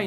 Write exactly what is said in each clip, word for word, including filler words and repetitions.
ให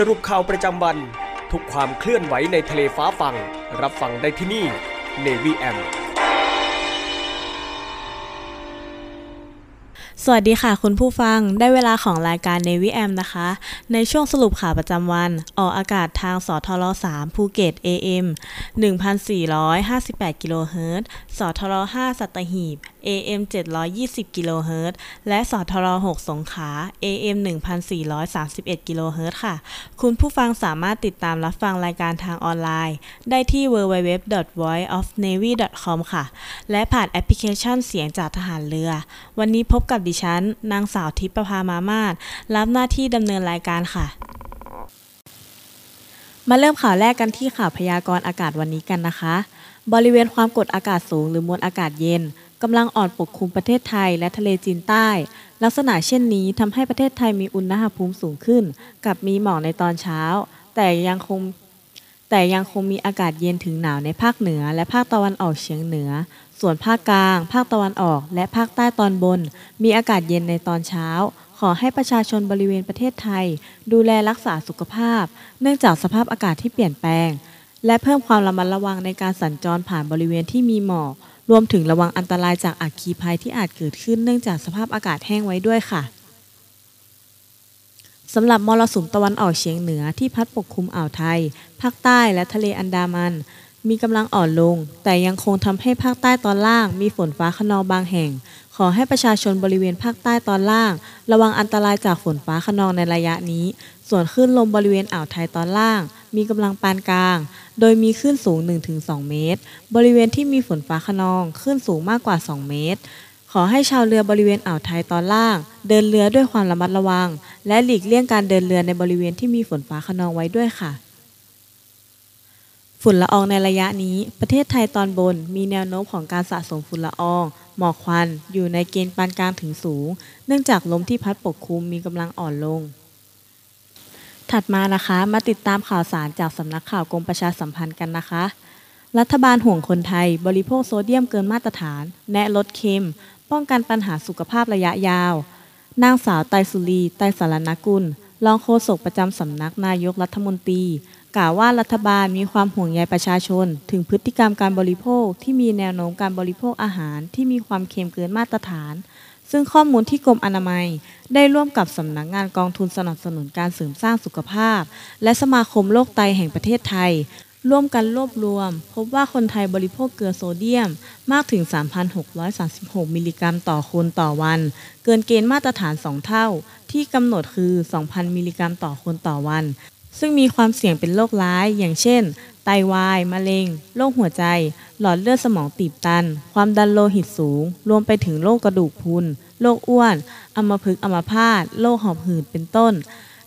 สรุปข่าวประจำวันทุกความเคลื่อนไหวในทะเลฟ้าฟังรับฟังได้ที่นี่ Navy เอ เอ็ม สวัสดีค่ะคุณผู้ฟังได้เวลาของรายการ Navy เอ เอ็ม นะคะในช่วงสรุปข่าวประจำวันออกอากาศทางสทรสามภูเก็ต เอ เอ็ม หนึ่งพันสี่ร้อยห้าสิบแปด กิโลเฮิรตซ์สทรห้าสัตหีบเอ เอ็ม เจ็ดร้อยยี่สิบ กิโลเฮิรตซ์และสทรหกสงขลา เอ เอ็ม หนึ่งพันสี่ร้อยสามสิบเอ็ด กิโลเฮิรตซ์ค่ะคุณผู้ฟังสามารถติดตามรับฟังรายการทางออนไลน์ได้ที่ ดับเบิลยู ดับเบิลยู ดับเบิลยู ดอท voice of navy ดอท คอม ค่ะและผ่านแอปพลิเคชันเสียงจากทหารเรือวันนี้พบกับดิฉันนางสาวทิพภา มามาศรับหน้าที่ดำเนินรายการค่ะมาเริ่มข่าวแรกกันที่ข่าวพยากรณ์อากาศวันนี้กันนะคะบริเวณความกดอากาศสูงหรือมวลอากาศเย็นกำลังอ่อนปกคลุมประเทศไทยและทะเลจีนใต้ลักษณะเช่นนี้ทำให้ประเทศไทยมีอุณหภูมิสูงขึ้นกับมีหมอกในตอนเช้าแต่ยังคงแต่ยังคงมีอากาศเย็นถึงหนาวในภาคเหนือและภาคตะวันออกเฉียงเหนือส่วนภาคกลางภาคตะวันออกและภาคใต้ตอนบนมีอากาศเย็นในตอนเช้าขอให้ประชาชนบริเวณประเทศไทยดูแลรักษาสุขภาพเนื่องจากสภาพอากาศที่เปลี่ยนแปลงและเพิ่มความระมัดระวังในการสัญจรผ่านบริเวณที่มีหมอกรวมถึงระวังอันตรายจากอัคคีภัยที่อาจเกิดขึ้นเนื่องจากสภาพอากาศแห้งไว้ด้วยค่ะสำหรับมรสุมตะวันออกเฉียงเหนือที่พัดปกคลุมอ่าวไทยภาคใต้และทะเลอันดามันมีกำลังอ่อนลงแต่ยังคงทำให้ภาคใต้ตอนล่างมีฝนฟ้าคะนองบางแห่งขอให้ประชาชนบริเวณภาคใต้ตอนล่างระวังอันตรายจากฝนฟ้าคะนองในระยะนี้ส่วนคลื่นลมบริเวณอ่าวไทยตอนล่างมีกำลังปานกลางโดยมีคลื่นสูง หนึ่งถึงสอง เมตรบริเวณที่มีฝนฟ้าคะนองคลื่นสูงมากกว่าสองเมตรขอให้ชาวเรือบริเวณอ่าวไทยตอนล่างเดินเรือด้วยความระมัดระวังและหลีกเลี่ยงการเดินเรือในบริเวณที่มีฝนฟ้าคะนองไว้ด้วยค่ะฝุ่นละอองในระยะนี้ประเทศไทยตอนบนมีแนวโน้มของการสะสมฝุ่นละอองหมอกควันอยู่ในเกณฑ์ปานกลางถึงสูงเนื่องจากลมที่พัดปกคลุมมีกำลังอ่อนลงถัดมานะคะมาติดตามข่าวสารจากสำนักข่าวกรมประชาสัมพันธ์กันนะคะรัฐบาลห่วงคนไทยบริโภคโซเดียมเกินมาตรฐานแนะลดเค็มป้องกันปัญหาสุขภาพระยะยาวนางสาวไตรสุรีไตรสรณกุลรองโฆษกประจำสำนักนายกรัฐมนตรีกล่าวว่ารัฐบาลมีความห่วงใยประชาชนถึงพฤติกรรมการบริโภคที่มีแนวโน้มการบริโภคอาหารที่มีความเค็มเกินมาตรฐานซึ่งข้อมูลที่กรมอนามัยได้ร่วมกับสำนักงานกองทุนสนับสนุนการเสริมสร้างสุขภาพและสมาคมโรคไตแห่งประเทศไทยร่วมกันรวบรวมพบว่าคนไทยบริโภคเกลือโซเดียมมากถึง สามพันหกร้อยสามสิบหก มิลลิกรัมต่อคนต่อวันเกินเกณฑ์มาตรฐานสองเท่าที่กำหนดคือ สองพัน มิลลิกรัมต่อคนต่อวันซึ่งมีความเสี่ยงเป็นโรคร้ายอย่างเช่นไตวายมะเร็งโรคหัวใจหลอดเลือดสมองตีบตันความดันโลหิตสูงรวมไปถึงโรคกระดูกพรุนโรคอ้วนอัมพฤกษ์อัมพาตโรคหอบหืดเป็นต้น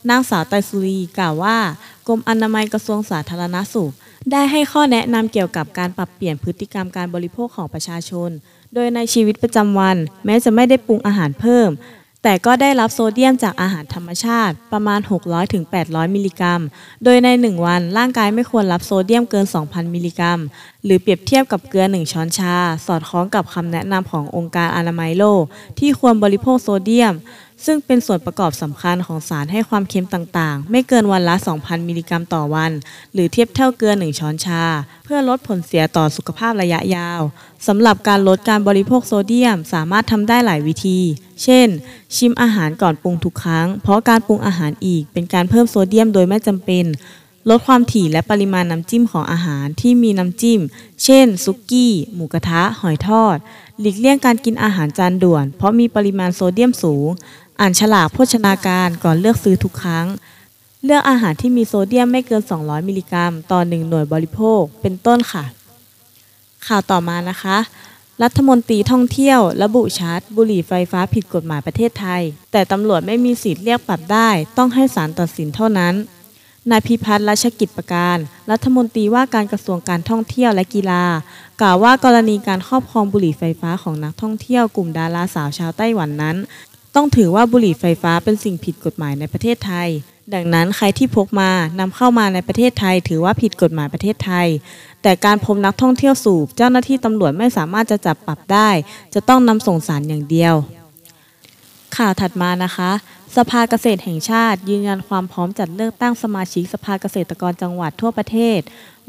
นางสาวไตรสุรีกล่าวว่ากรมอนามัยกระทรวงสาธารณสุขได้ให้ข้อแนะนำเกี่ยวกับการปรับเปลี่ยนพฤติกรรมการบริโภคของประชาชน โดยในชีวิตประจำวันแม้จะไม่ได้ปรุงอาหารเพิ่มแต่ก็ได้รับโซเดียมจากอาหารธรรมชาติประมาณ หกร้อยถึงแปดร้อย มิลลิกรัมโดยในหนึ่งวันร่างกายไม่ควรรับโซเดียมเกิน สองพัน มิลลิกรัมหรือเปรียบเทียบกับเกลือหนึ่งช้อนชาสอดคล้องกับคำแนะนำขององค์การอนามัยโลกที่ควรบริโภคโซเดียมซึ่งเป็นส่วนประกอบสำคัญของสารให้ความเค็มต่างๆไม่เกินวันละ สองพัน มิลลิกรัมต่อวันหรือเทียบเท่าเกลือหนึ่งช้อนชาเพื่อลดผลเสียต่อสุขภาพระยะยาวสำหรับการลดการบริโภคโซเดียมสามารถทำได้หลายวิธีเช่นชิมอาหารก่อนปรุงทุกครั้งเพราะการปรุงอาหารอีกเป็นการเพิ่มโซเดียมโดยไม่จำเป็นลดความถี่และปริมาณน้ำจิ้มของอาหารที่มีน้ำจิ้มเช่นซุกี้หมูกระทะหอยทอดหลีกเลี่ยงการกินอาหารจานด่วนเพราะมีปริมาณโซเดียมสูงอ่านฉลากโภชนาการก่อนเลือกซื้อทุกครั้งเลือกอาหารที่มีโซเดียมไม่เกินสองร้อยมิลลิกรัมต่อหนึ่งหน่วยบริโภคเป็นต้นค่ะข่าวต่อมานะคะรัฐมนตรีท่องเที่ยวระบุชัดบุหรี่ไฟฟ้าผิดกฎหมายประเทศไทยแต่ตำรวจไม่มีสิทธิ์เรียกปรับได้ต้องให้ศาลตัดสินเท่านั้นนายพิพัฒน์ รัชกิจประการรัฐมนตรีว่าการกระทรวงการท่องเที่ยวและกีฬากล่าวว่ากรณีการครอบครองบุหรี่ไฟฟ้าของนักท่องเที่ยวกลุ่มดาราสาวชาวไต้หวันนั้นต้องถือว่าบุหรี่ไฟฟ้าเป็นสิ่งผิดกฎหมายในประเทศไทยดังนั้นใครที่พกมานำเข้ามาในประเทศไทยถือว่าผิดกฎหมายประเทศไทยแต่การพบนักท่องเที่ยวสูบเจ้าหน้าที่ตำรวจไม่สามารถจะจับปรับได้จะต้องนำส่งศาลอย่างเดียวข่าวถัดมานะคะสภาเกษตรแห่งชาติยืนยันความพร้อมจัดเลือกตั้งสมาชิกสภาเกษตรกรจังหวัดทั่วประเทศ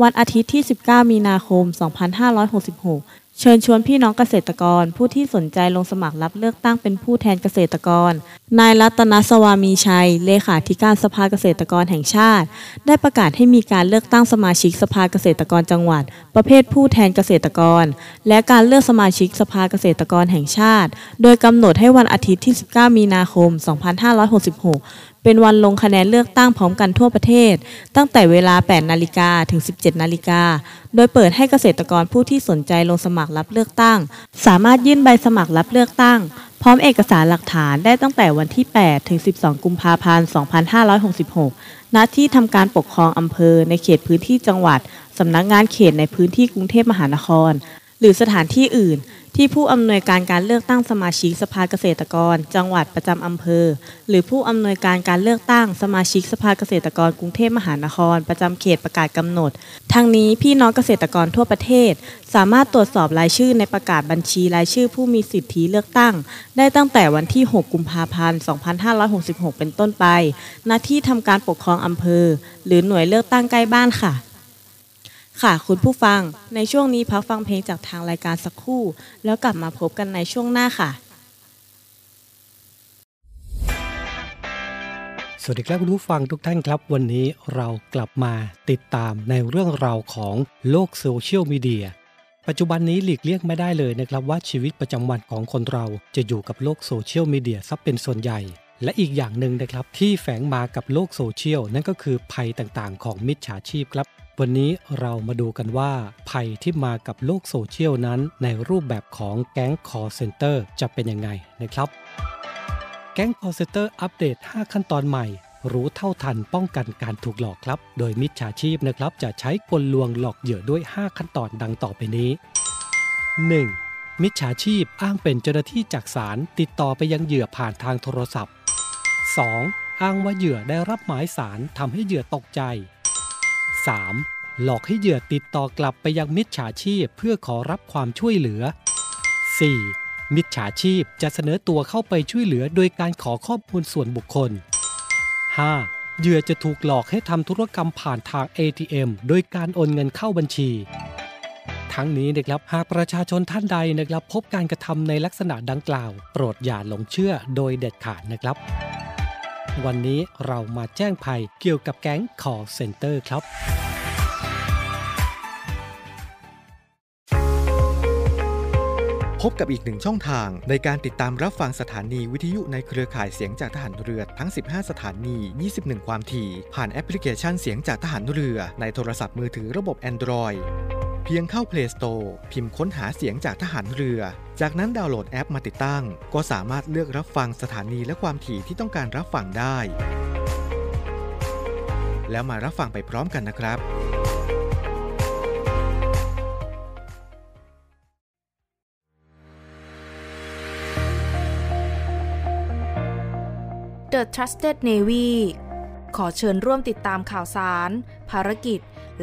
วันอาทิตย์ที่สิบเก้ามีนาคมสองพันห้าร้อยหกสิบหกเชิญชวนพี่น้องเกษตรกรผู้ที่สนใจลงสมัครรับเลือกตั้งเป็นผู้แทนเกษตรกรนายรัตนสวามีชัยเลขาธิการสภาเกษตรกรแห่งชาติได้ประกาศให้มีการเลือกตั้งสมาชิกสภาเกษตรกรจังหวัดประเภทผู้แทนเกษตรกรและการเลือกสมาชิกสภาเกษตรกรแห่งชาติโดยกำหนดให้วันอาทิตย์ที่สิบเก้ามีนาคมสองพันห้าร้อยหกสิบหกเป็นวันลงคะแนนเลือกตั้งพร้อมกันทั่วประเทศตั้งแต่เวลา แปด นาฬิกาถึง สิบเจ็ด นาฬิกาโดยเปิดให้เกษตรกรผู้ที่สนใจลงสมัครรับเลือกตั้งสามารถยื่นใบสมัครรับเลือกตั้งพร้อมเอกสารหลักฐานได้ตั้งแต่วันที่แปดถึงสิบสองกุมภาพันธ์สองพันห้าร้อยหกสิบหกณที่ทำการปกครองอำเภอในเขตพื้นที่จังหวัดสำนักงานเขตในพื้นที่กรุงเทพมหานครหรือสถานที่อื่นที่ผู้อำนวยการการเลือกตั้งสมาชิกสภาเกษตรกรจังหวัดประจำอำเภอหรือผู้อำนวยการการเลือกตั้งสมาชิกสภาเกษตรกรกรุงเทพมหานครประจำเขตประกาศกำหนดทั้งนี้พี่น้องเกษตรกรทั่วประเทศสามารถตรวจสอบรายชื่อในประกาศบัญชีรายชื่อผู้มีสิทธิเลือกตั้งได้ตั้งแต่วันที่หกกุมภาพันธ์สองพันห้าร้อยหกสิบหกเป็นต้นไปณที่ทำการปกครองอำเภอหรือหน่วยเลือกตั้งใกล้บ้านค่ะค่ะคุณผู้ฟังในช่วงนี้พักฟังเพลงจากทางรายการสักครู่แล้วกลับมาพบกันในช่วงหน้าค่ะสวัสดีครับคุณผู้ฟังทุกท่านครับวันนี้เรากลับมาติดตามในเรื่องราวของโลกโซเชียลมีเดียปัจจุบันนี้หลีกเลี่ยงไม่ได้เลยนะครับว่าชีวิตประจำวันของคนเราจะอยู่กับโลกโซเชียลมีเดียซะเป็นส่วนใหญ่และอีกอย่างหนึ่งนะครับที่แฝงมากับโลกโซเชียลนั่นก็คือภัยต่างๆของมิจฉาชีพครับวันนี้เรามาดูกันว่าภัยที่มากับโลกโซเชียลนั้นในรูปแบบของแก๊งคอลเซ็นเตอร์จะเป็นยังไงนะครับแก๊งคอลเซ็นเตอร์อัปเดตห้าขั้นตอนใหม่รู้เท่าทันป้องกันการถูกหลอกครับโดยมิจฉาชีพนะครับจะใช้กลลวงหลอกเหยื่อด้วยห้าขั้นตอนดังต่อไปนี้ หนึ่ง. มิจฉาชีพอ้างเป็นเจ้าหน้าที่จากศาลติดต่อไปยังเหยื่อผ่านทางโทรศัพท์ สอง. อ้างว่าเหยื่อได้รับหมายศาลทำให้เหยื่อตกใจสาม. หลอกให้เหยื่อติดต่อกลับไปยังมิจฉาชีพเพื่อขอรับความช่วยเหลือ สี่. มิจฉาชีพจะเสนอตัวเข้าไปช่วยเหลือโดยการขอข้อมูลส่วนบุคคล ห้า. เหยื่อจะถูกหลอกให้ทำธุรกรรมผ่านทาง เอ ที เอ็ม โดยการโอนเงินเข้าบัญชีทั้งนี้นะครับหากประชาชนท่านใดนะครับพบการกระทำในลักษณะดังกล่าวโปรดอย่าหลงเชื่อโดยเด็ดขาดนะครับวันนี้เรามาแจ้งภัยเกี่ยวกับแก๊ง Call Center ครับพบกับอีกหนึ่งช่องทางในการติดตามรับฟังสถานีวิทยุในเครือข่ายเสียงจากทหารเรือทั้งสิบห้าสถานียี่สิบเอ็ดความถี่ผ่านแอปพลิเคชันเสียงจากทหารเรือในโทรศัพท์มือถือระบบ Android เพียงเข้า Play Store พิมพ์ค้นหาเสียงจากทหารเรือจากนั้นดาวน์โหลดแอปมาติดตั้งก็สามารถเลือกรับฟังสถานีและความถี่ที่ต้องการรับฟังได้แล้วมารับฟังไปพร้อมกันนะครับ The Trusted Navy ขอเชิญร่วมติดตามข่าวสารภารกิจแ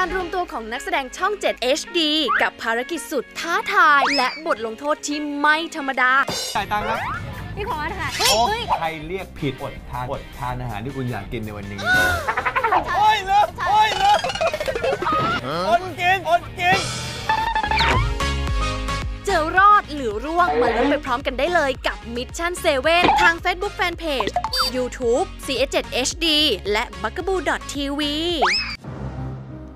การรวมตัวของนักแสดงช่องเจ็ด เอช ดี กับภารกิจสุดท้าทายและบทลงโทษที่ไม่ธรรมดาจ่ายตังค์ครับพี่ขออาหารใครเรียกผิดอดทานอดทานอาหารที่คุณอยากกินในวันนี้โอ้ยเลิกโอ้ยเลิกอดกินอดกินเจอรอดหรือร่วงมาลุ้นไปพร้อมกันได้เลยกับมิชชั่นเซเว่นทาง Facebook Fanpage YouTube ซี เอส เจ็ด เอช ดี และ บัคกะบู ดอท ที วี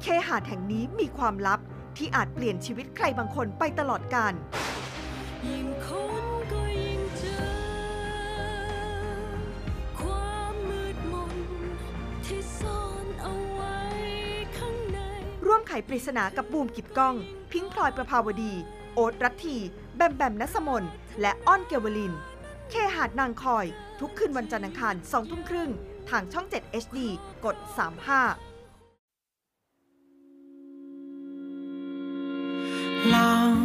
เคหะแห่งนี้มีความลับที่อาจเปลี่ยนชีวิตใครบางคนไปตลอดกาลร่วมไขปริศนากับบูมกิจก้องพิงค์พลอยประภาวดีโอ๊ตรัตทีแบมแบมณัสมนและอ้อนเกวลินเคหะนางคอยทุกคืนวันจันทร์อังคารสองทุ่มครึ่งทางช่องเจ็ด เอช ดี กดสามสิบห้าลอง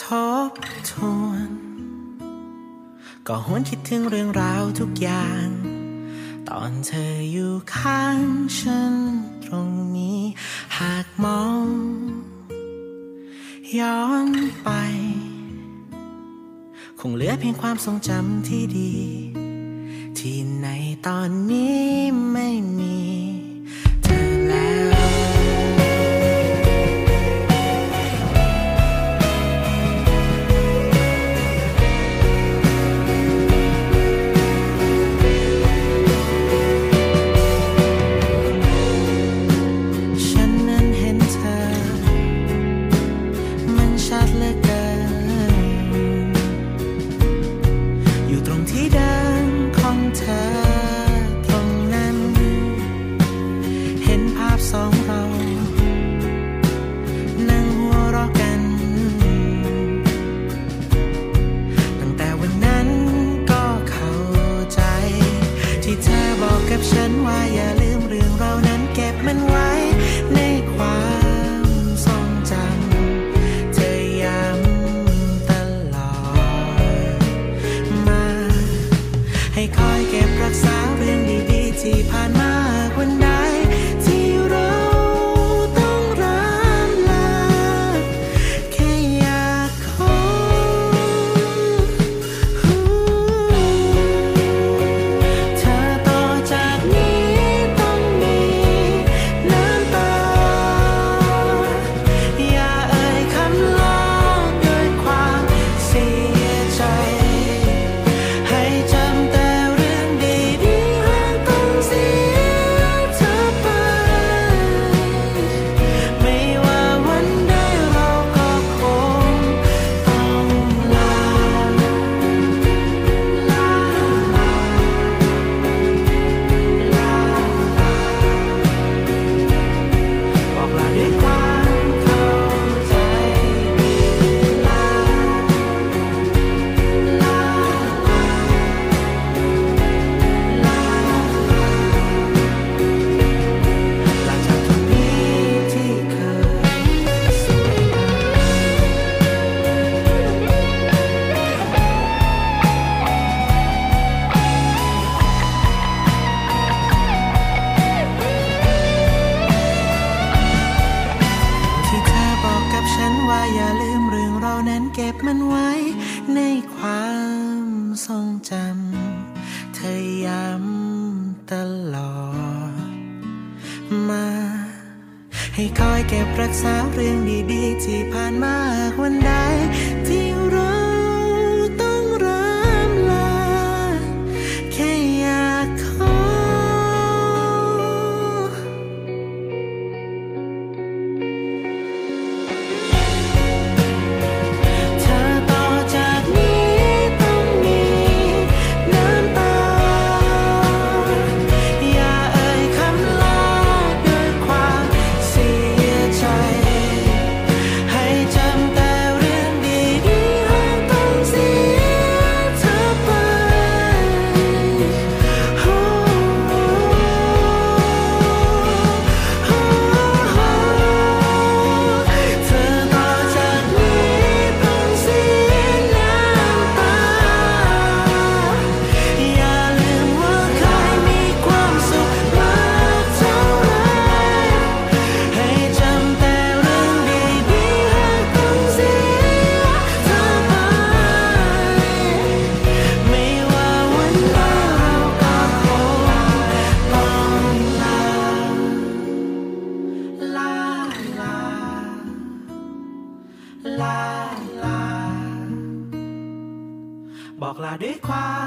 ทบทวนก็หวนคิดถึงเรื่องราวทุกอย่างตอนเธออยู่ข้างฉันตรงนี้หากมองย้อนไปคงเหลือเพียงความทรงจำที่ดีที่ในตอนนี้ไม่มีเธอแล้ว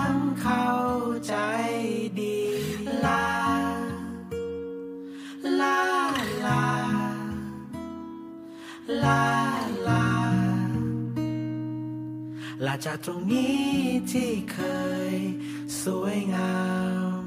างเข้าใจดีลาลาลาลาลาลาจากตรงนี้ที่เคยสวยงาม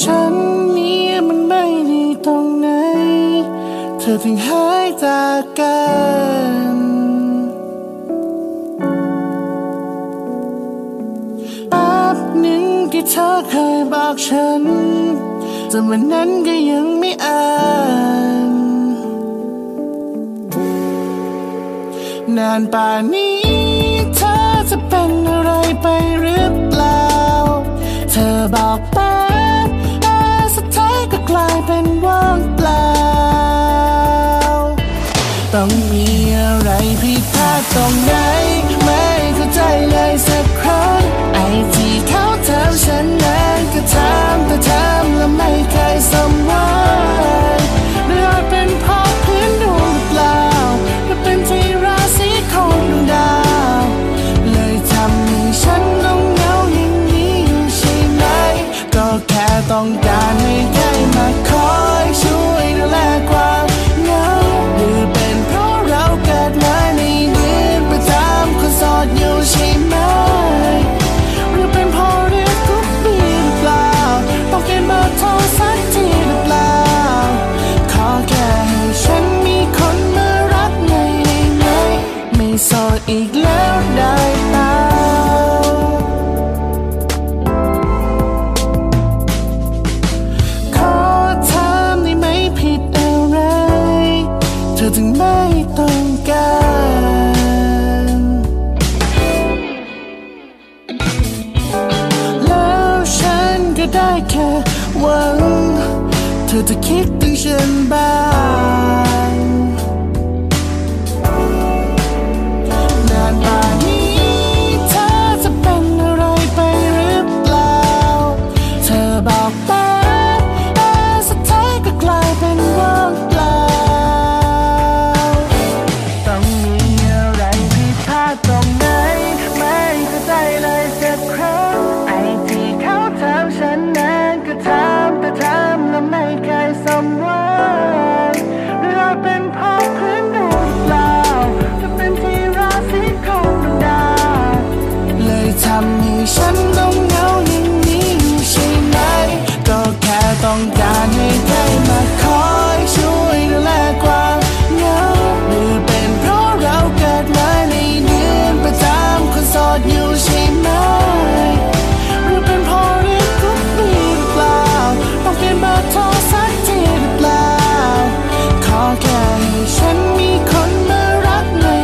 ฉันนี้มันไม่ดีตรงไหนเธอถึงหายจากกันแป๊บหนึ่งที่เธอเคยบอกฉันแต่วันนั้นก็ยังไม่อ่านนานป่านนี้เธอจะเป็นอะไรไปหรือเปล่าเธอบอกแป๊บแต่สุดท้ายก็กลายเป็นว่างเปล่าต้องมีอะไรผิดพลาดตรงไหนไม่เข้าใจเลยสักครั้งไอ้ที่เขาถามฉันนั้นก็ถามแต่ถามแล้วไม่เคยสมหวังหรืออาจเป็นเพราะพื้นดวงเปล่าหรือเป็นที่ราศีของดาวเลยทำให้ฉันต้องเหงาอย่างนี้ใช่ไหมก็แค่ต้องการให้ใครมาคอยช่วยดูแลความเหงาหรือเป็นเพราะเราเกิดมาในเดือนประจำคนโสดอยู่ใช่ไหมโสดอีกแล้วได้เปล่าขอถามได้ไหมผิดอะไรเธอถึงไม่ต้องการแล้วฉันก็ได้แค่หวังเธอจะคิดถึงฉันบ้างป่านนี้เธอจะเป็นอะไรไปหรือเปล่าเธอบอกแป๊บแต่สุดท้ายก็กลายเป็นว่างเปล่าต้องมีอะไรผิดพลาดตรงไหนไม่เข้าใจเลยสักครั้งไอ้ที่เขาถามฉันนั้นก็ถามแต่ถามแล้วไม่เคยสมหวังหรืออาจเป็นเพราะพื้นดวงเปล่าจะเป็นที่เลยทำให้ฉันต้องเหงาอย่างนี้ใช่ไหมก็แค่ต้องการให้ใครมาคอยช่วยดูแลความเหงาหรือเป็นเพราะเราเกิดมาในเดือนประจำคนโสดอยู่ใช่ไหมหรือเป็นเพราะเรื่องทุกปีหรือเปล่าต้องเปลี่ยนเบอร์โทรสักทีหรือเปล่าขอแค่ให้ฉันมีคนมารักหน่อย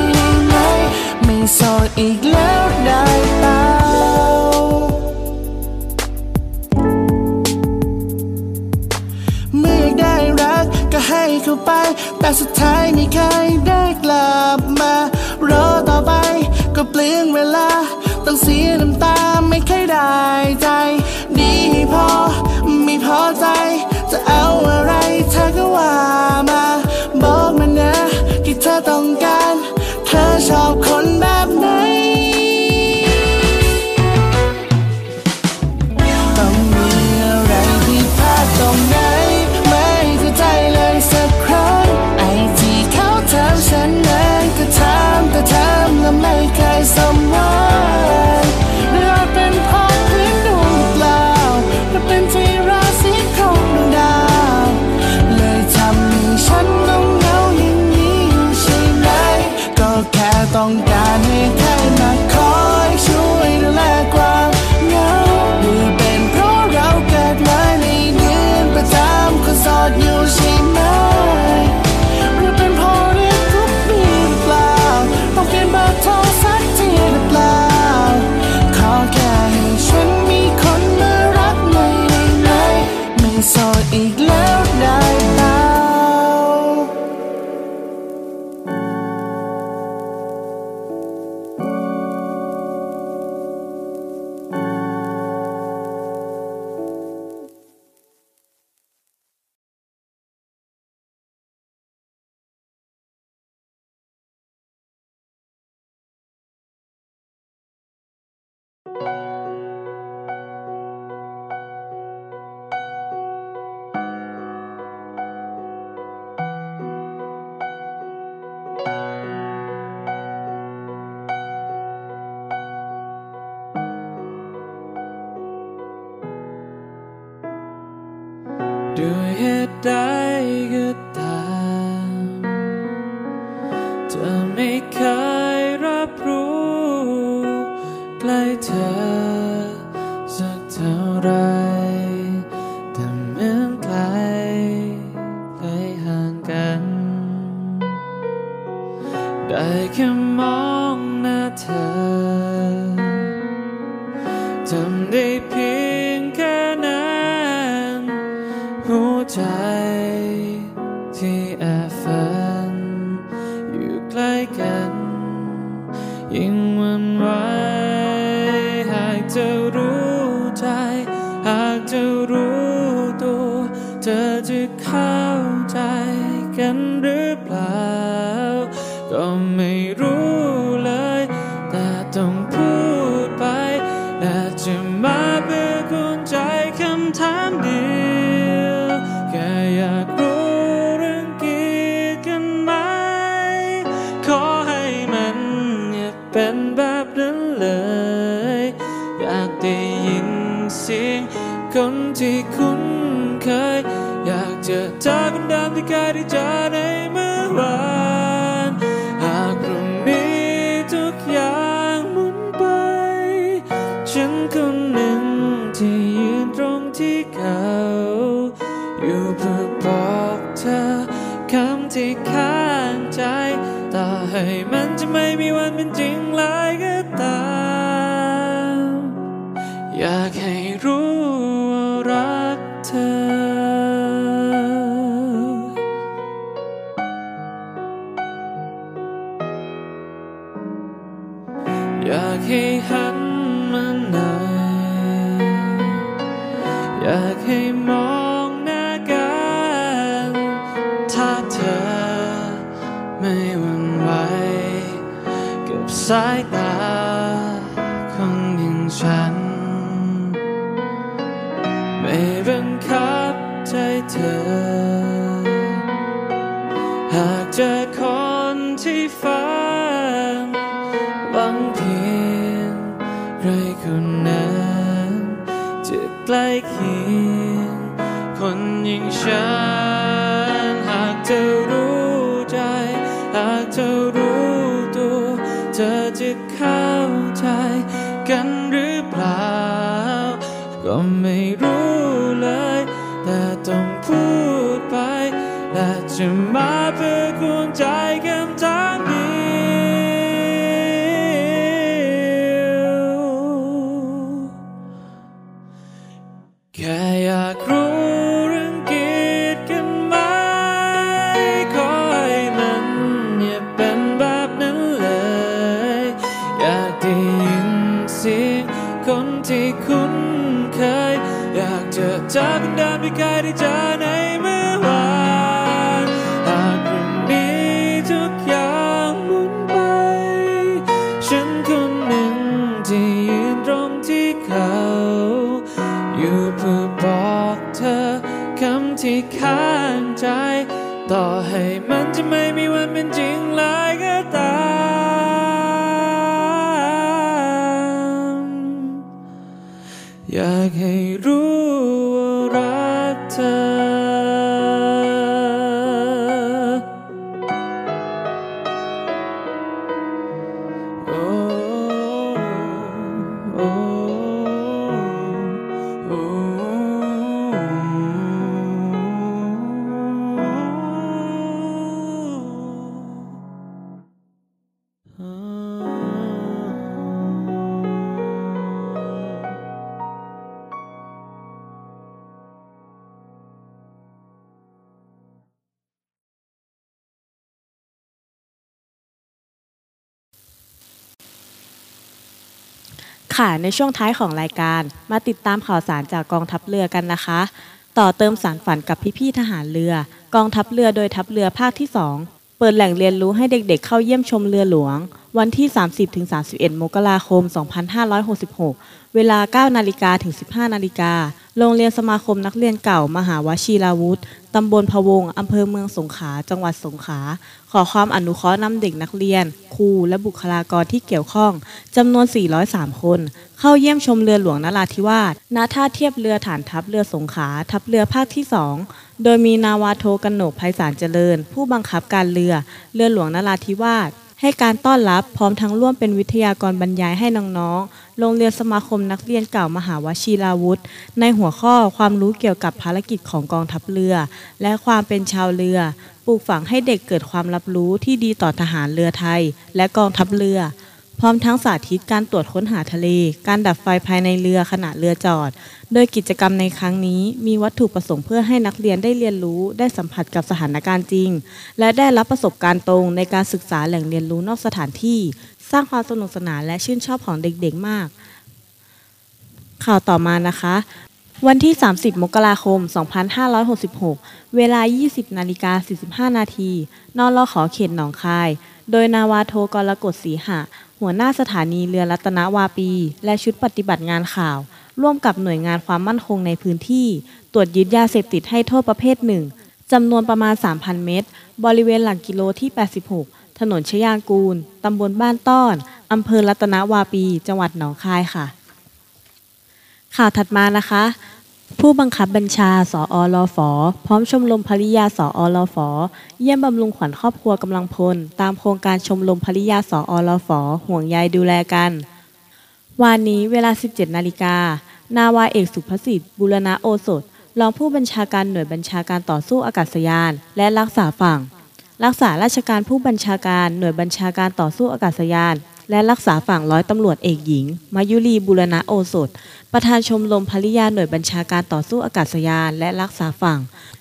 โสดอีกแล้วได้เปล่าเมื่อได้รักก็ให้เข้าไปแต่สุดท้ายไม่เคยได้กลับมารอต่อไปก็เปลืองเวลาต้องเสียน้ำตาไม่เคยได้ใจดีพอไม่พอใจจะเอาอะไรเธอก็ว่ามาบอกมันนะที่เธอต้องการเธอชอบคนแบบไหนต้องมีอะไรผิดพลาดตรงไหนไม่เข้าใจเลยสักครั้งไอ้ที่เขาถามฉันนั้นก็ถามแต่ถามแล้วไม่เคยสมหวังหรืออาจเป็นเพราะพื้นดวงเปล่าหรือเป็นที่ราศีของ ด้วยเหตุใดก็ตามเธอไม่เคยรับรู้ใกล้เธอสักเท่าไรแต่เหมือนไกลไกลห่างกันได้แค่มองหน้าเธอทำได้เพียงแค่หัวใจที่แอบฝันอยู่ใกล้กันยิ่งหวั่นไหวหากเธอรู้ใจหากเธอรู้ตัวเธอจะเข้าใจกันหรือเปล่าก็ไม่รู้เลยแต่ต้องพูดไปและจะมาเพื่อกุญแจคำถามเดียวแค่อยากรู้เรื่องเกี่ยวกันไหมขอให้มันอย่าเป็นแบบนั้นเลยอยากได้ยินเสียงคนที่คุ้นเคยอยากเจอเธอคนเดิมที่เคยได้เจอในเมื่อวานหากพรุ่งนี้ทุกอย่างหมุนไปฉันคนหนึ่งที่ยืนตรงที่เขาอยู่เพื่อบอกเธอคำที่ข้างใจต่อให้มันจะไม่มีวันเป็นจริงเลยก็ตามอยากให้รู้ว่ารักเธออยากให้หันมาหน่อยอยากให้มองหน้ากันถ้าเธอไม่หวั่นไหวกับสายตาของยิ่งฉันไม่บังคับใจเธอหากเจอคนที่ฝันหวังเพียงใครคนนั้นจะใกล้เคียงคนอย่างฉันหากเธอรู้ใจหากเธอรู้ตัวเธอจะเข้าใจกันหรือเปล่าก็ไม่รู้เลยแต่ต้องพูดไปและจะมาเพื่อกุญแจคำถามเดียวแค่อยากรู้เรื่องเกี่ยวกันไหมขอให้มันอย่าเป็นแบบนั้นเลยอยากได้ยินเสียงคนที่คุ้นเคยอยากเจอเธอเป็นเดิมที่เคยได้เจอในเมื่อวานหากพรุ่งนี้ทุกอย่างหมุนไปฉันคนหนึ่งที่ยืนตรงที่เขาอยู่เพื่อบอกเธอคำที่ข้างใจต่อให้มันจะไม่มีวันเป็นจริงเลยก็ตามอยากให้รู้ว่ารักเธอในช่วงท้ายของรายการมาติดตามข่าวสารจากกองทัพเรือกันนะคะต่อเติมสารฝันกับพี่ๆทหารเรือกองทัพเรือโดยทัพเรือภาคที่สองเปิดแหล่งเรียนรู้ให้เด็กๆ เข้าเยี่ยมชมเรือหลวง วันที่ สามสิบถึงสามสิบเอ็ด มกราคม สองพันห้าร้อยหกสิบหก เวลา เก้านาฬิกา ถึง สิบห้านาฬิกา โรงเรียนสมาคมนักเรียนเก่ามหาวชิราวุธตำบลพะวงอำเภอเมืองสงขลาจังหวัดสงขลาขอความอนุเคราะห์นำเด็กนักเรียนครูและบุคลากรที่เกี่ยวข้องจำนวนสี่ร้อยสามคนเข้าเยี่ยมชมเรือหลวงนราธิวาสณท่าเทียบเรือฐานทัพเรือสงขลาทัพเรือภาคที่สองโดยมีนาวาโทกนกไพศาลเจริญผู้บังคับการเรือเรือหลวงนราธิวาสให้การต้อนรับพร้อมทั้งร่วมเป็นวิทยากรบรรยายให้น้องๆโรงเรียนสมาคมนักเรียนเก่ามหาวชิราวุธในหัวข้อความรู้เกี่ยวกับภารกิจของกองทัพเรือและความเป็นชาวเรือปลูกฝังให้เด็กเกิดความรับรู้ที่ดีต่อทหารเรือไทยและกองทัพเรือพร้อมทั้งสาธิตการตรวจค้นหาทะเลการดับไฟภายในเรือขณะเรือจอดโดยกิจกรรมในครั้งนี้มีวัตถุประสงค์เพื่อให้นักเรียนได้เรียนรู้ได้สัมผัสกับสถานการณ์จริงและได้รับประสบการณ์ตรงในการศึกษาแหล่งเรียนรู้นอกสถานที่สร้างความสนุกสนานและชื่นชอบของเด็กๆมากข่าวต่อมานะคะวันที่สามสิบมกราคมสองพันห้าร้อยหกสิบหกเวลา ยี่สิบนาฬิกาสี่สิบห้า นาทีนรข.เขตหนองคายโดยนาวาโทกรกฎศรีหะหัวหน้าสถานีเรือรัตนวาปีและชุดปฏิบัติงานข่าวร่วมกับหน่วยงานความมั่นคงในพื้นที่ตรวจยึดยาเสพติดให้โทษประเภทหนึ่งจำนวนประมาณ สามพัน เม็ดบริเวณหลักกิโลที่แปดสิบหกถนนชยางกูลตำบลบ้านต้อนอำเภอรัตนวาปีจังหวัดหนองคายค่ะข่าวถัดมานะคะผู้บังคับบัญชาสอรฝพร้อมชมรมภริยาสอรฝเยี่ยมบำรุงขวัญครอบครัวกำลังพลตามโครงการชมรมภริยาสอรฝห่วงใยดูแลกันวันนี้เวลา สิบเจ็ดนาฬิกา นาวาเอกสุภสิทธิ์บุรณะโอสถรองผู้บัญชาการหน่วยบัญชาการต่อสู้อากาศยานและรักษาฝั่งรักษาราชการผู้บัญชาการหน่วยบัญชาการต่อสู้อากาศยานและรักษาฝั่งร้อยตำรวจเอกหญิงมายุรีบุรณะโอสถประธานชมรมภริยาหน่วยบัญชาการต่อสู้อากาศยานและรักษาฝั่ง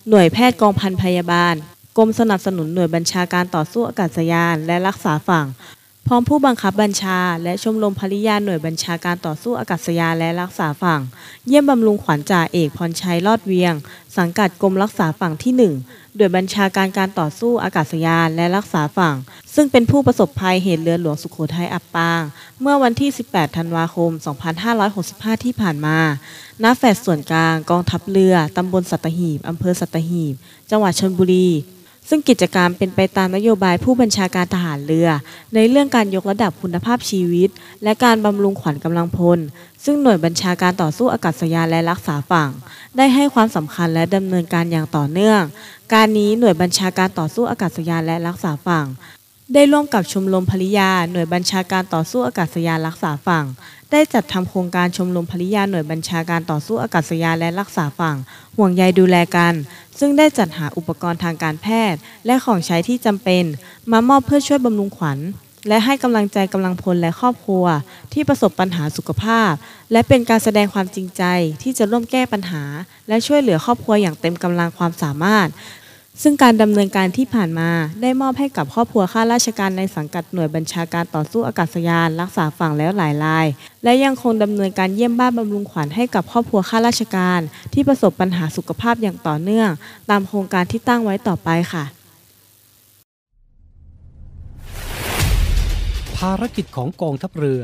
หน่วยแพทย์กองพันพยาบาลกรมสนับสนุนหน่วยบัญชาการต่อสู้อากาศยานและรักษาฝั่งพร้อมผู้บังคับบัญชาและชมรมภริยาหน่วยบัญชาการต่อสู้อากาศยานและรักษาฝั่งเยี่ยมบำรุงขวัญจ่าเอกพรชัยลอดเวียงสังกัดกรมรักษาฝั่งที่หนึ่งโดยบัญชาการการต่อสู้อากาศยานและรักษาฝั่งซึ่งเป็นผู้ประสบภัยเหตุเรือหลวงสุโขทัยอับปางเมื่อวันที่ สิบแปด ธันวาคม สองพันห้าร้อยหกสิบห้า ที่ผ่านมาณ แฟลตส่วนกลางกองทัพเรือตำบลสัตหีบอำเภอสัตหีบจังหวัดชลบุรีซึ่งกิจกรรมเป็นไปตามนโยบายผู้บัญชาการทหารเรือในเรื่องการยกระดับคุณภาพชีวิตและการบำรุงขวัญกำลังพลซึ่งหน่วยบัญชาการต่อสู้อากาศยานและรักษาฝั่งได้ให้ความสำคัญและดำเนินการอย่างต่อเนื่องการนี้หน่วยบัญชาการต่อสู้อากาศยานและรักษาฝั่งได้ร่วมกับชมรมภริยาหน่วยบัญชาการต่อสู้อากาศยานรักษาฝั่งได้จัดทำโครงการชมรมภริยาหน่วยบัญชาการต่อสู้อากาศยานและรักษาฝั่งห่วงใยดูแลกันซึ่งได้จัดหาอุปกรณ์ทางการแพทย์และของใช้ที่จำเป็นมามอบเพื่อช่วยบำรุงขวัญและให้กำลังใจกำลังพลและครอบครัวที่ประสบปัญหาสุขภาพและเป็นการแสดงความจริงใจที่จะร่วมแก้ปัญหาและช่วยเหลือครอบครัวอย่างเต็มกำลังความสามารถซึ่งการดำเนินการที่ผ่านมาได้มอบให้กับครอบครัวข้าราชการในสังกัดหน่วยบัญชาการต่อสู้อากาศยานรักษาฝั่งแล้วหลายรายและยังคงดำเนินการเยี่ยมบ้านบำรุงขวัญให้กับครอบครัวข้าราชการที่ประสบปัญหาสุขภาพอย่างต่อเนื่องตามโครงการที่ตั้งไว้ต่อไปค่ะภารกิจของกองทัพเรือ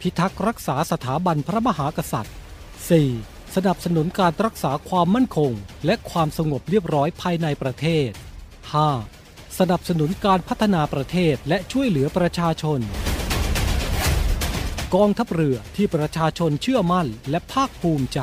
พิทักษ์รักษาสถาบันพระมหากษัตริย์ สี่ สนับสนุนการรักษาความมั่นคงและความสงบเรียบร้อยภายในประเทศ ห้า สนับสนุนการพัฒนาประเทศและช่วยเหลือประชาชนกองทัพเรือที่ประชาชนเชื่อมั่นและภาคภูมิใจ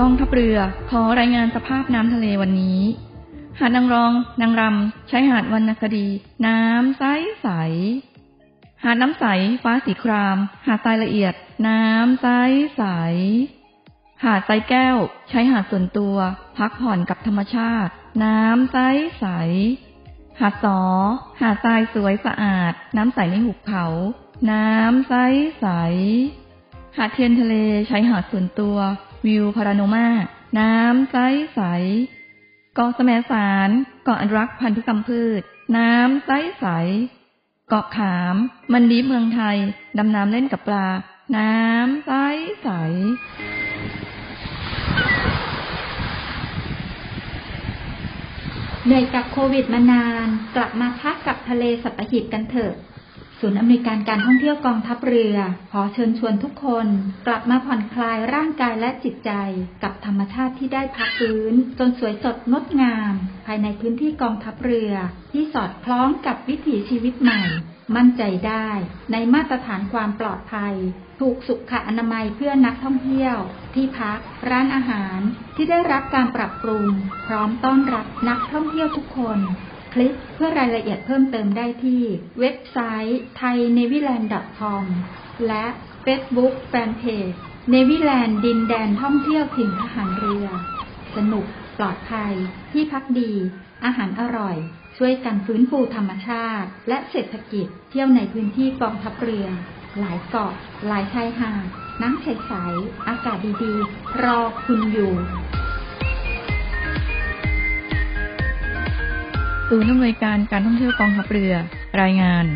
กองทัพเรือขอรายงานสภาพน้ำทะเลวันนี้หาดนางรองนางรำชายหาดวรรณคดีน้ำใสใสหาดน้ำใสฟ้าสีครามหาดทรายละเอียดน้ำใสใสหาดทรายแก้วใช้หาดส่วนตัวพักผ่อนกับธรรมชาติน้ำใสใสหาดสอหาดทรายสวยสะอาดน้ำใสในหุบเขาน้ำใสใสหาดเทียนทะเลใช้หาดส่วนตัววิวพาราโนมาน้ำใสใสเกาะแสมสารเกาะอนุรักษ์พันธุกรรมพืชน้ำใสใสเกาะขามมันดีเมืองไทยดำน้ำเล่นกับปลาน้ำใสใสเหนื่อยกับโควิดมานานกลับมาพักกับทะเลสัปหิบกันเถอะศูนย์อำนวยการการท่องเที่ยวกองทัพเรือขอเชิญชวนทุกคนกลับมาผ่อนคลายร่างกายและจิตใจกับธรรมชาติที่ได้พักฟื้นจนสวยสดงดงามภายในพื้นที่กองทัพเรือที่สอดคล้องกับวิถีชีวิตใหม่มั่นใจได้ในมาตรฐานความปลอดภัยถูกสุขอนามัยเพื่อนักท่องเที่ยวที่พักร้านอาหารที่ได้รับการปรับปรุงพร้อมต้อนรับนักท่องเที่ยวทุกคนคลิกเพื่อรายละเอียดเพิ่มเติมได้ที่เว็บไซต์ ไทยเนวี่แลนด์ ดอท คอม และเฟซบุ๊กแฟนเพจ Navyland ดินแดนท่องเที่ยวถิ่นทหารเรือสนุกปลอดภัยที่พักดีอาหารอร่อยช่วยกันฟื้นฟูธรรมชาติและเศรษฐกิจเที่ยวในพื้นที่กองทัพเรือหลายเกาะหลายชายหาดน้ำใสๆอากาศดีๆรอคุณอยู่ศูนย์อำนวยการการท่องเที่ยวกองทัพเรือรายงาน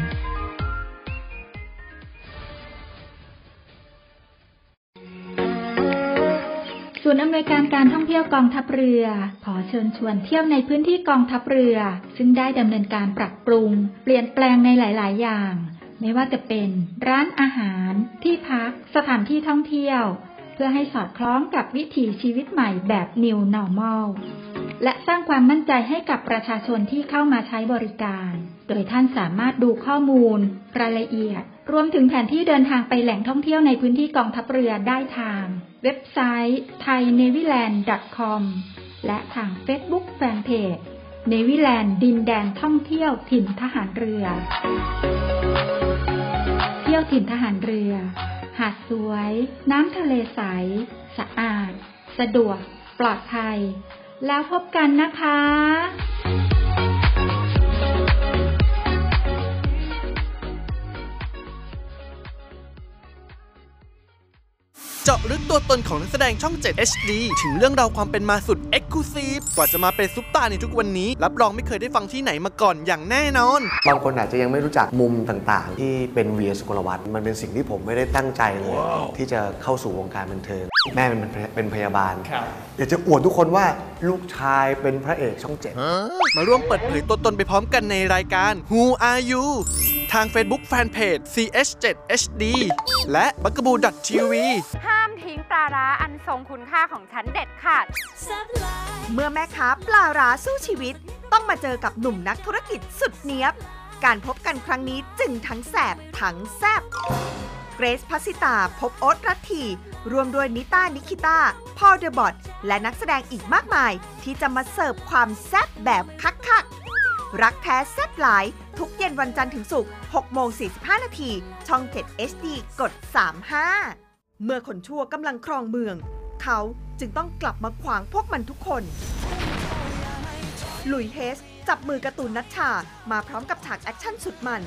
ศูนย์อำนวยการการท่องเที่ยวกองทัพเรือขอเชิญชวนเที่ยวในพื้นที่กองทัพเรือซึ่งได้ดำเนินการปรับปรุงเปลี่ยนแปลงในหลายๆอย่างไม่ว่าจะเป็นร้านอาหารที่พักสถานที่ท่องเที่ยวเพื่อให้สอดคล้องกับวิถีชีวิตใหม่แบบ New Normalและสร้างความมั่นใจให้กับประชาชนที่เข้ามาใช้บริการโดยท่านสามารถดูข้อมูลรายละเอียดรวมถึงแผนที่เดินทางไปแหล่งท่องเที่ยวในพื้นที่กองทัพเรือได้ทางเว็บไซต์ ไทยเนวี่แลนด์ ดอท คอม และทาง Facebook Fanpage Navyland ดินแดนท่องเที่ยวถิ่นทหารเรือเที่ยวถิ่นทหารเรือหาดสวยน้ำทะเลใสสะอาดสะดวกปลอดภัยแล้วพบกันนะคะเจาะลึกตัวตนของนักแสดงช่อง เจ็ด เอช ดี ถึงเรื่องราวความเป็นมาสุด เอ็กซ์คลูซีฟ กว่าจะมาเป็นซุปตาร์ในทุกวันนี้รับรองไม่เคยได้ฟังที่ไหนมาก่อนอย่างแน่นอนบางคนอาจจะยังไม่รู้จักมุมต่างๆที่เป็นเวีย สุกลวัฒน์มันเป็นสิ่งที่ผมไม่ได้ตั้งใจเลย wow. ที่จะเข้าสู่วงการบันเทิงแม่เป็นเป็นพยาบาลอยากจะอวดทุกคนว่าลูกชายเป็นพระเอกช่องเจ็ดมาร่วมเปิดเผยตัวตนไปพร้อมกันในรายการ Who Are You ทาง Facebook Fanpage ซี เอช เจ็ด เอช ดี และ บักกะบู ดอท ที วี ห้ามทิ้งปลาร้าอันทรงคุณค่าของฉันเด็ดขาดเมื่อแม่ค้าปลาร้าสู้ชีวิตต้องมาเจอกับหนุ่มนักธุรกิจสุดเนี๊ยบการพบกันครั้งนี้จึงทั้งแสบทั้งแซ่บเกรซ ภัสสิตาพบโอ๊ต รัตถีรวมด้วยนิต้า นิคิต้า พอล เดอะบอทและนักแสดงอีกมากมายที่จะมาเสิร์ฟความแซ่บแบบคักๆรักแท้แซ่บหลายทุกเย็นวันจันทร์ถึงศุกร์ หกโมงสี่สิบห้า นาทีช่อง เจ็ด เอช ดี กด สามสิบห้า เมื่อคนชั่วกำลังครองเมืองเขาจึงต้องกลับมาขวางพวกมันทุกคนหลุยส์เฮสจับมือการ์ตูนนัชชามาพร้อมกับฉากแอคชั่นสุดมัน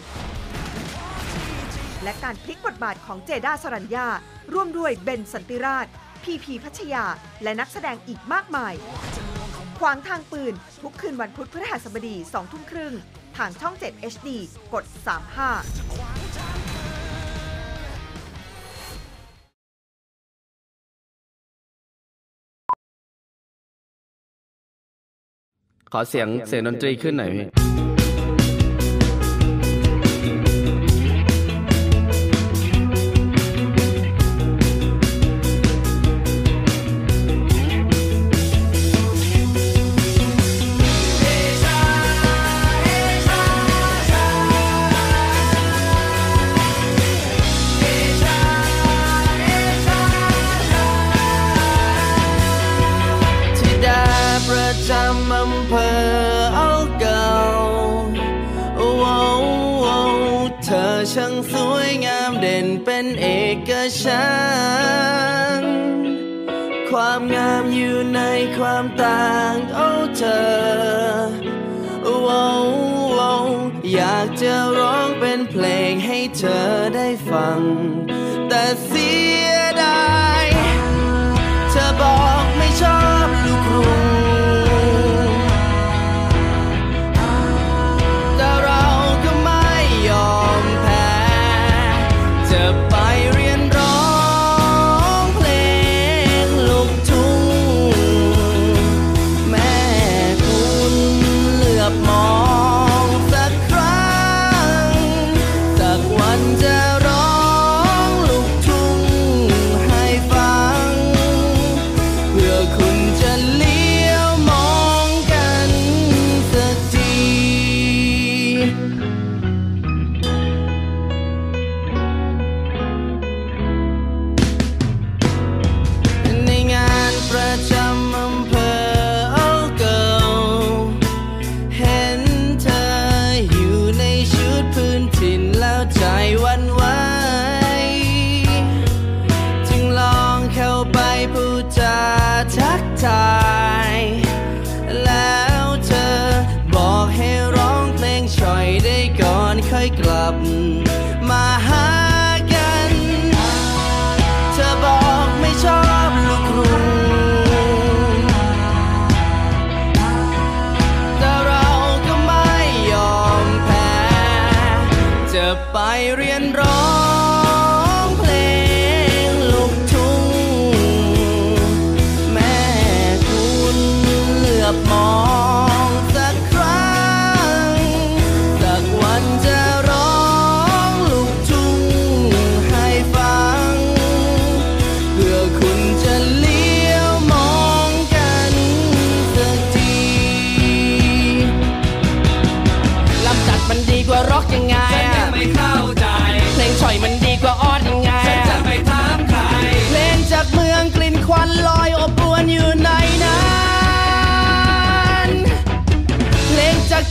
และการพลิกบทบาทของเจด้าสรัญญาร่วมด้วยเบนสันติราชพีพีพัชยาและนักแสดงอีกมากมายขวางทางปืนทุกคืนวันพุธพฤหัสบดีสองทุ่มครึ่งทางช่องเจ็ด เอช ดี กดสามสิบห้าขอเสียงเสียงดนตรีขึ้นหน่อยพี่ประจำอำเภอเอาเก่าว้าวเธอช่างสวยงามเด่นเป็นเอกฉันท์ความงามอยู่ในความต่างเอาเธอว้าวอยากจะร้องเป็นเพลงให้เธอได้ฟังแต่เสียดายเธอบอกไม่ชอบลูกกรุงแล้วเธอบอกให้ร้องเพลงช่อยได้ก่อนค่อยกลับมาหากันเธอบอกไม่ชอบลูกกรุงแต่เราก็ไม่ยอมแพ้จะไปเรียนร้อง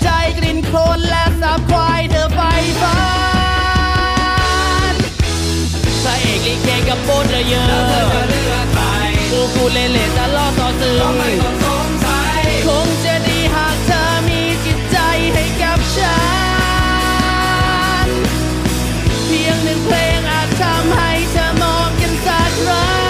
ใจกลิ่นโคลนและสาบควายเธอไปบ้านพระเอกลิเกกับโบสเธอเยอะแล้วเธอจะเลือกใครกูกูเล่เล่ตะล่อต่อซึมต้องไม่ต้องสงสัยคงจะดีหากเธอมีจิตใจให้กับฉันเพียงหนึ่งเพลงอาจทำให้เธอมองกันสักครั้ง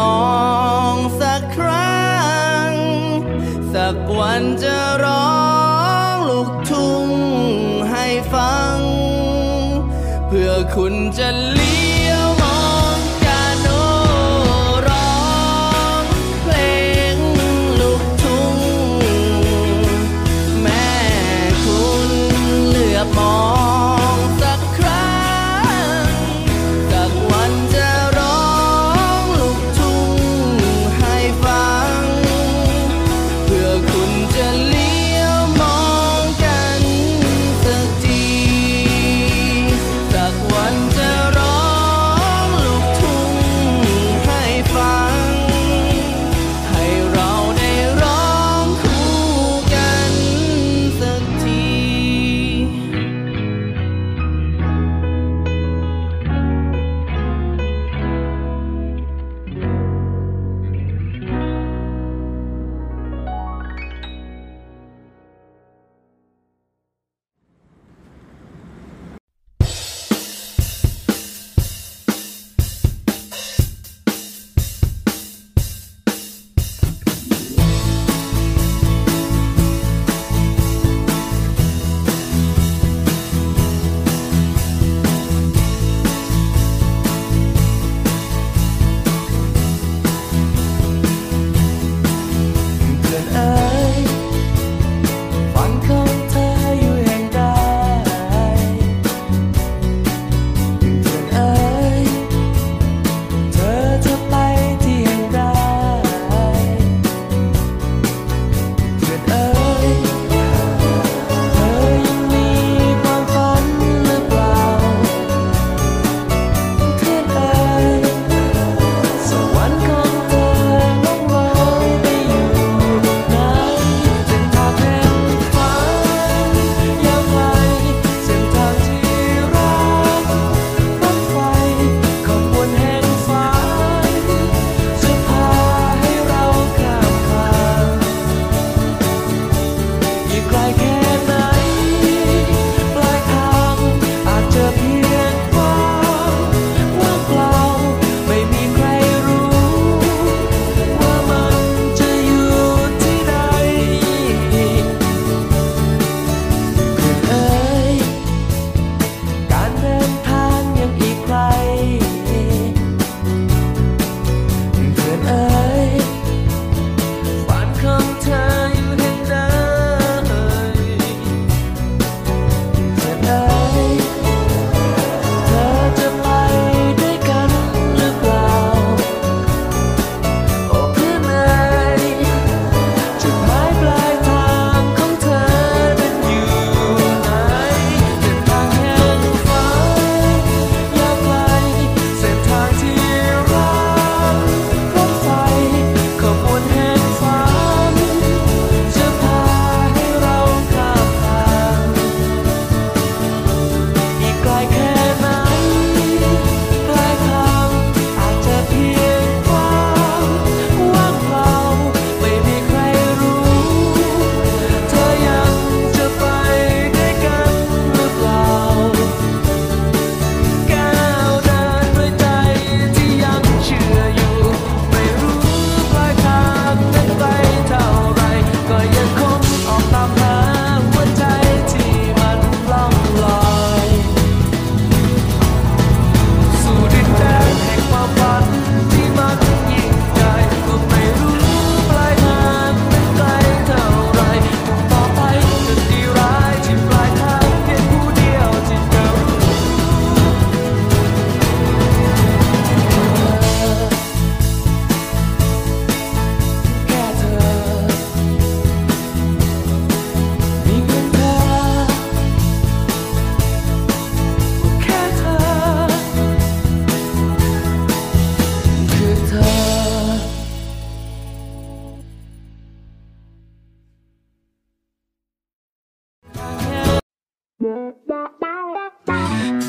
มองสักครั้งสักวันจะร้องลูกทุ่งให้ฟังเพื่อคุณจะเลี้ยวมองกันโอร้องเพลงลูกทุ่งแม่คุณเหลือบมองจะเลี้ยวมองกัน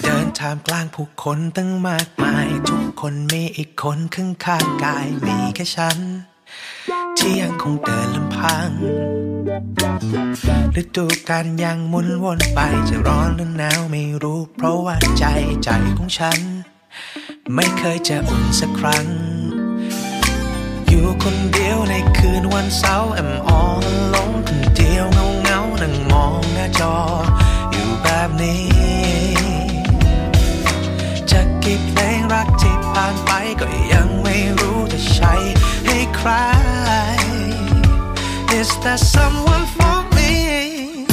เดินท่ามกลางผู้คนตั้งมากมายทุกคนมีอีกคนข้างข้างกายมีแค่ฉันที่ยังคงเดินลำพังฤดูกาลยังหมุนวนไปจะร้อนหรือหนาวไม่รู้เพราะว่าใจใจของฉันไม่เคยจะอุ่นสักครั้งอยู่คนเดียวในคืนวันเสาร์แอมอ่อนลงคนเดียวเงาเงานั่งมองหน้าจออยู่แบบนี้จะกี่เพลงรักที่ผ่านไปก็ยังไม่รู้จะใช้ให้ใคร Is there someone for me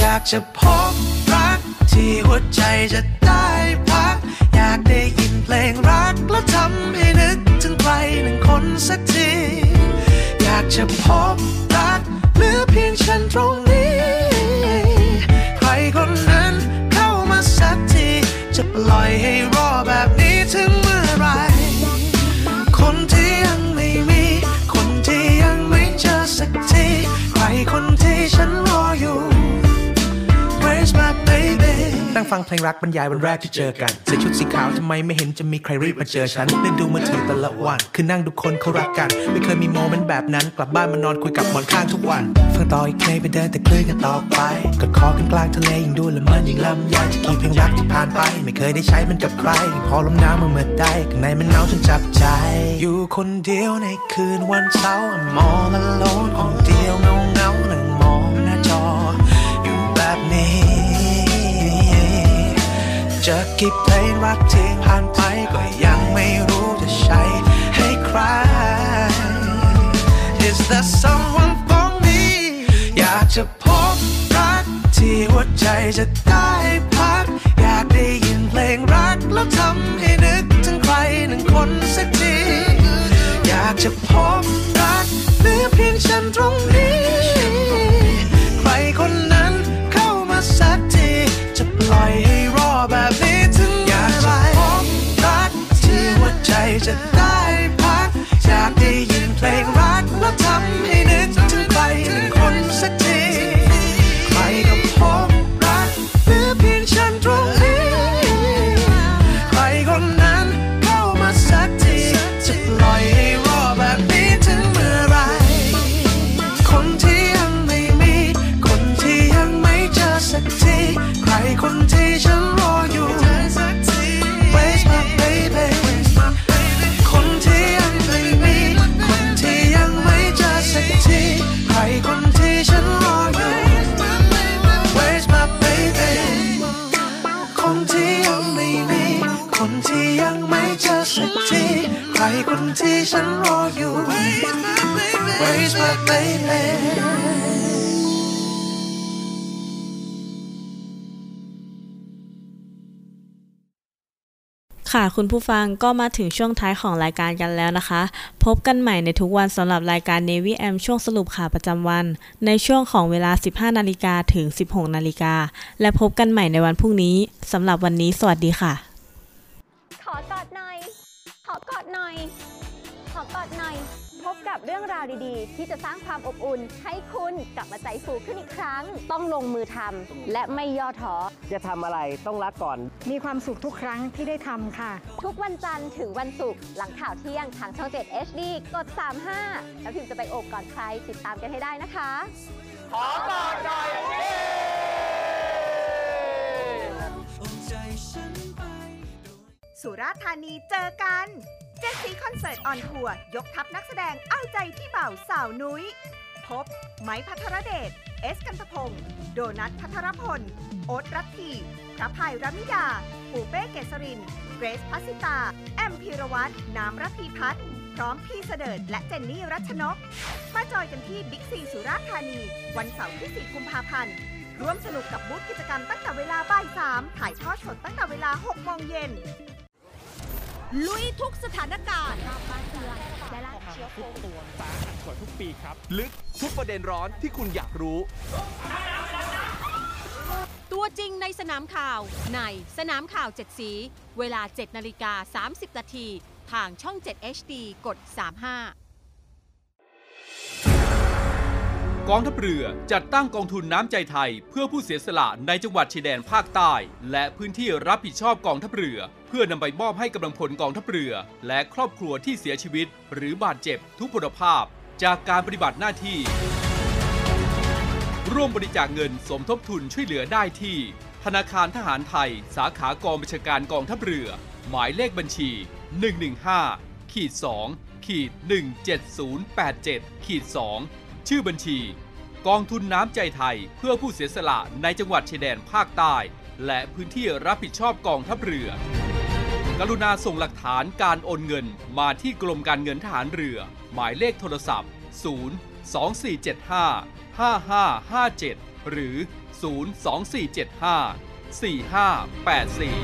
อยากจะพบรักที่หัวใจจะได้พักอยากได้ยินเพลงรักแล้วทำให้นึกถึงใครหนึ่งคนสักทีอยากจะพบรักหรือเพียงฉันตรงนี้ใครคนนั้นเข้ามาสักทีจะปล่อยให้รอแบบนี้ถึงเมื่อไรคนที่ยังไม่มีคนที่ยังไม่เจอสักทีใครคนที่ฉันรออยู่นั่งฟังเพลงรักบรรยายวันแรกที่เจอกันใส่ชุดสีขาวทำไมไม่เห็นจะมีใครรีบมาเจอฉันเล่นดูมือถือแต่ละวันคือนั่งดูคนเขารักกันไม่เคยมีโมเมนต์แบบนั้นกลับบ้านมานอนคุยกับหมอนข้างทุกวันฟังต่ออีกเพลงไปเดินแต่คลื่นกันต่อไปกอดคอกันกลางทะเลยิ่งดูละเมินยิ่งลำใหญ่จะกี่เพลงรักที่ผ่านไปไม่เคยได้ใช้มันกับใครพอลมหนาวมาเมื่อใดข้างในมันหนาวจนจับใจอยู่คนเดียวในคืนวันเสาร์มองละล้นคนเดียวเงาเงานั่งมองหน้าจออยู่แบบนี้จะกี่เพลงรักที่ผ่านไปก็ยังไม่รู้จะใช้ให้ใคร Is there someone for me อยากจะพบรักที่หัวใจจะได้พักอยากได้ยินเพลงรักแล้วทำให้นึกถึงใครหนึ่งคนสักทีอยากจะพบรักหรือเพียงฉันตรงนี้ใครคนนั้นเข้ามาสักทีจะปล่อยให้รอแบบนี้ถึงเมื่อไรอยากจะพบรักที่หัวใจจะได้พักอยากได้ยินเพลงรักแล้วทำให้นึกถึงใครหนึ่งคนสักทีใครก็พบรักหรือเพียงฉันตรงนี้ใครคนนั้นเข้ามาสักทีจะปล่อยให้รอแบบนี้ถึงเมื่อไรคนที่ยังไม่มีคนที่ยังไม่เจอสักทีใครคนที่ฉันรออยู่ Where's my baby คนที่ยังไม่มีคนที่ยังไม่เจอสักทีใครคนที่ฉันรออยู่ Where's my baby คนที่ยังไม่มีคนที่ยังไม่เจอสักทีใครคนที่ฉันรออยู่ Where's my babyค่ะคุณผู้ฟังก็มาถึงช่วงท้ายของรายการกันแล้วนะคะพบกันใหม่ในทุกวันสำหรับรายการ Navy เอ เอ็ม ช่วงสรุปข่าวประจำวันในช่วงของเวลา สิบห้า นาฬิกาถึง สิบหก นาฬิกาและพบกันใหม่ในวันพรุ่งนี้สำหรับวันนี้สวัสดีค่ะขอกอดหน่อยขอกอดหน่อยขอกอดหน่อยพบกับเรื่องราวดีๆที่จะสร้างความอบอุ่นให้คุณกลับมาใจฟูขึ้นอีกครั้งต้องลงมือทำและไม่ย่อท้อจะทำอะไรต้องรักก่อนมีความสุขทุกครั้งที่ได้ทำค่ะทุกวันจันทร์ถึงวันศุกร์หลังข่าวเที่ยงทางช่องเจ็ด เอช ดี กด สามสิบห้าแล้วพิมพ์จะไปโอบก่อนใครติดตามกันให้ได้นะคะขอบอกหน่อยสุราษฎร์ธานีเจอกันเจ็ดสีคอนเสิร์ตออนทัวร์ยกทัพนักแสดงเอาใจที่เบ่าสาวนุ้ยพบไม้ภัทรเดชเอสกันตพงศ์โดนัทภัทรพลโอ๊ตรัตถีพระภัยรัมยาปูเป้เกษรินเกรซพัสิตาแอมพีรวัตรน้ำรัพีพัฒน์พร้อมพี่เสด็จและเจนนี่รัชนกมาจอยกันที่บิ๊กซีสุราษฎร์ธานีวันเสาร์ที่สี่กุมภาพันธ์ร่วมสนุกกับบูธกิจกรรมตั้งแต่เวลาบ่ายสามถ่ายทอดสดตั้งแต่เวลาหกโมงเย็นลุยทุกสถานการณ์กว่าทุกปีครับลึกทุกประเด็นร้อนที่คุณอยากรู้ตัวจริงในสนามข่าวในสนามข่าวเจ็ดสีเวลา เจ็ดนาฬิกาสามสิบ น.ทางช่องเจ็ด เอช ดี กด สามสิบห้า กองทัพเรือจัดตั้งกองทุนน้ำใจไทยเพื่อผู้เสียสละในจังหวัดชายแดนภาคใต้และพื้นที่รับผิดชอบกองทัพเรือเพื่อนำไปมอบให้กำลังพลกองทัพเรือและครอบครัวที่เสียชีวิตหรือบาดเจ็บทุพพลภาพจากการปฏิบัติหน้าที่ร่วมบริจาคเงินสมทบทุนช่วยเหลือได้ที่ธนาคารทหารไทยสาขากองบัญชาการกองทัพเรือหมายเลขบัญชี หนึ่ง หนึ่ง ห้า สอง หนึ่ง เจ็ด ศูนย์ แปด เจ็ด สอง ชื่อบัญชีกองทุนน้ำใจไทยเพื่อผู้เสียสละในจังหวัดชายแดนภาคใต้และพื้นที่รับผิดชอบกองทัพเรือกรุณาส่งหลักฐานการโอนเงินมาที่กรมการเงินทหารเรือหมายเลขโทรศัพท์ ศูนย์ สอง สี่ เจ็ด ห้า ห้า ห้า ห้า เจ็ด หรือ ศูนย์ สอง สี่ เจ็ด ห้า สี่ ห้า แปด สี่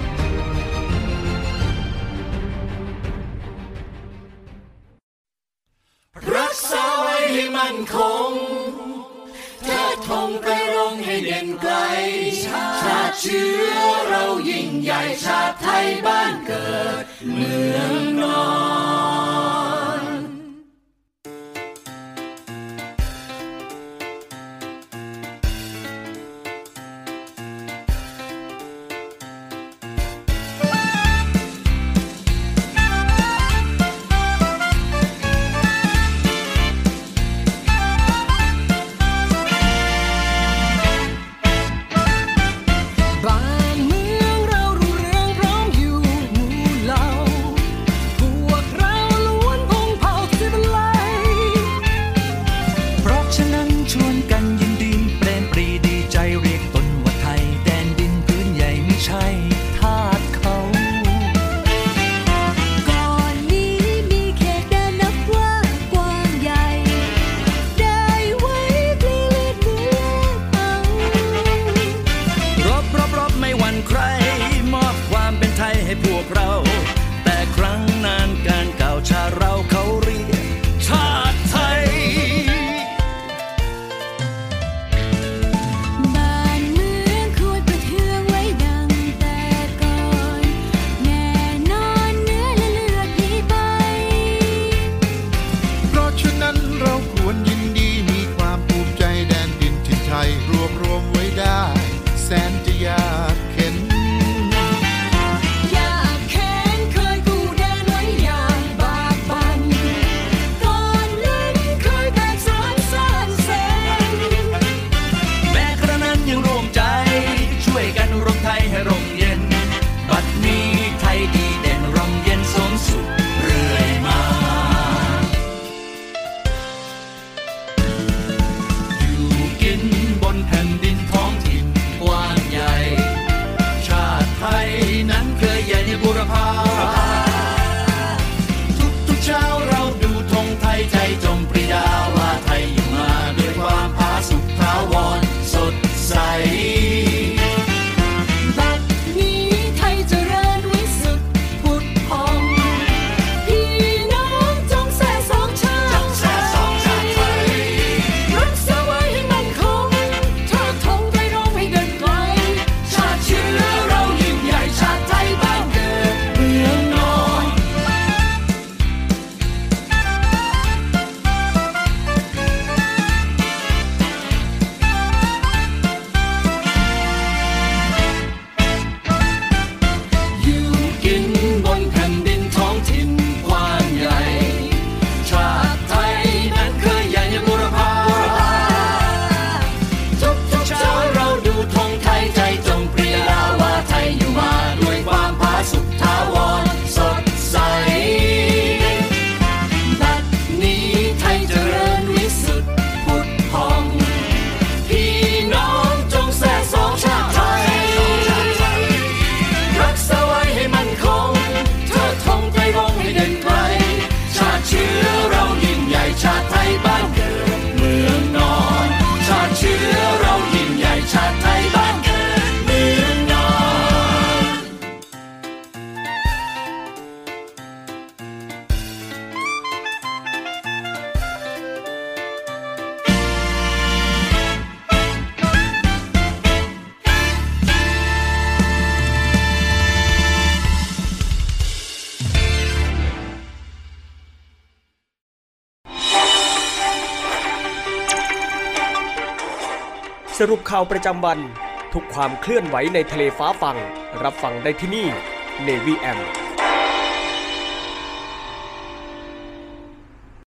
รักษาไว้ให้มั่นคงเทิดธงไปรงให้เด่นไกลชาติเชื้อเรายิ่งใหญ่ชาติไทยบ้านเกิดเมืองนอน สรุปข่าวประจำวันทุกความเคลื่อนไหวในทะเลฟ้าฟังรับฟังได้ที่นี่ Navy เอ เอ็ม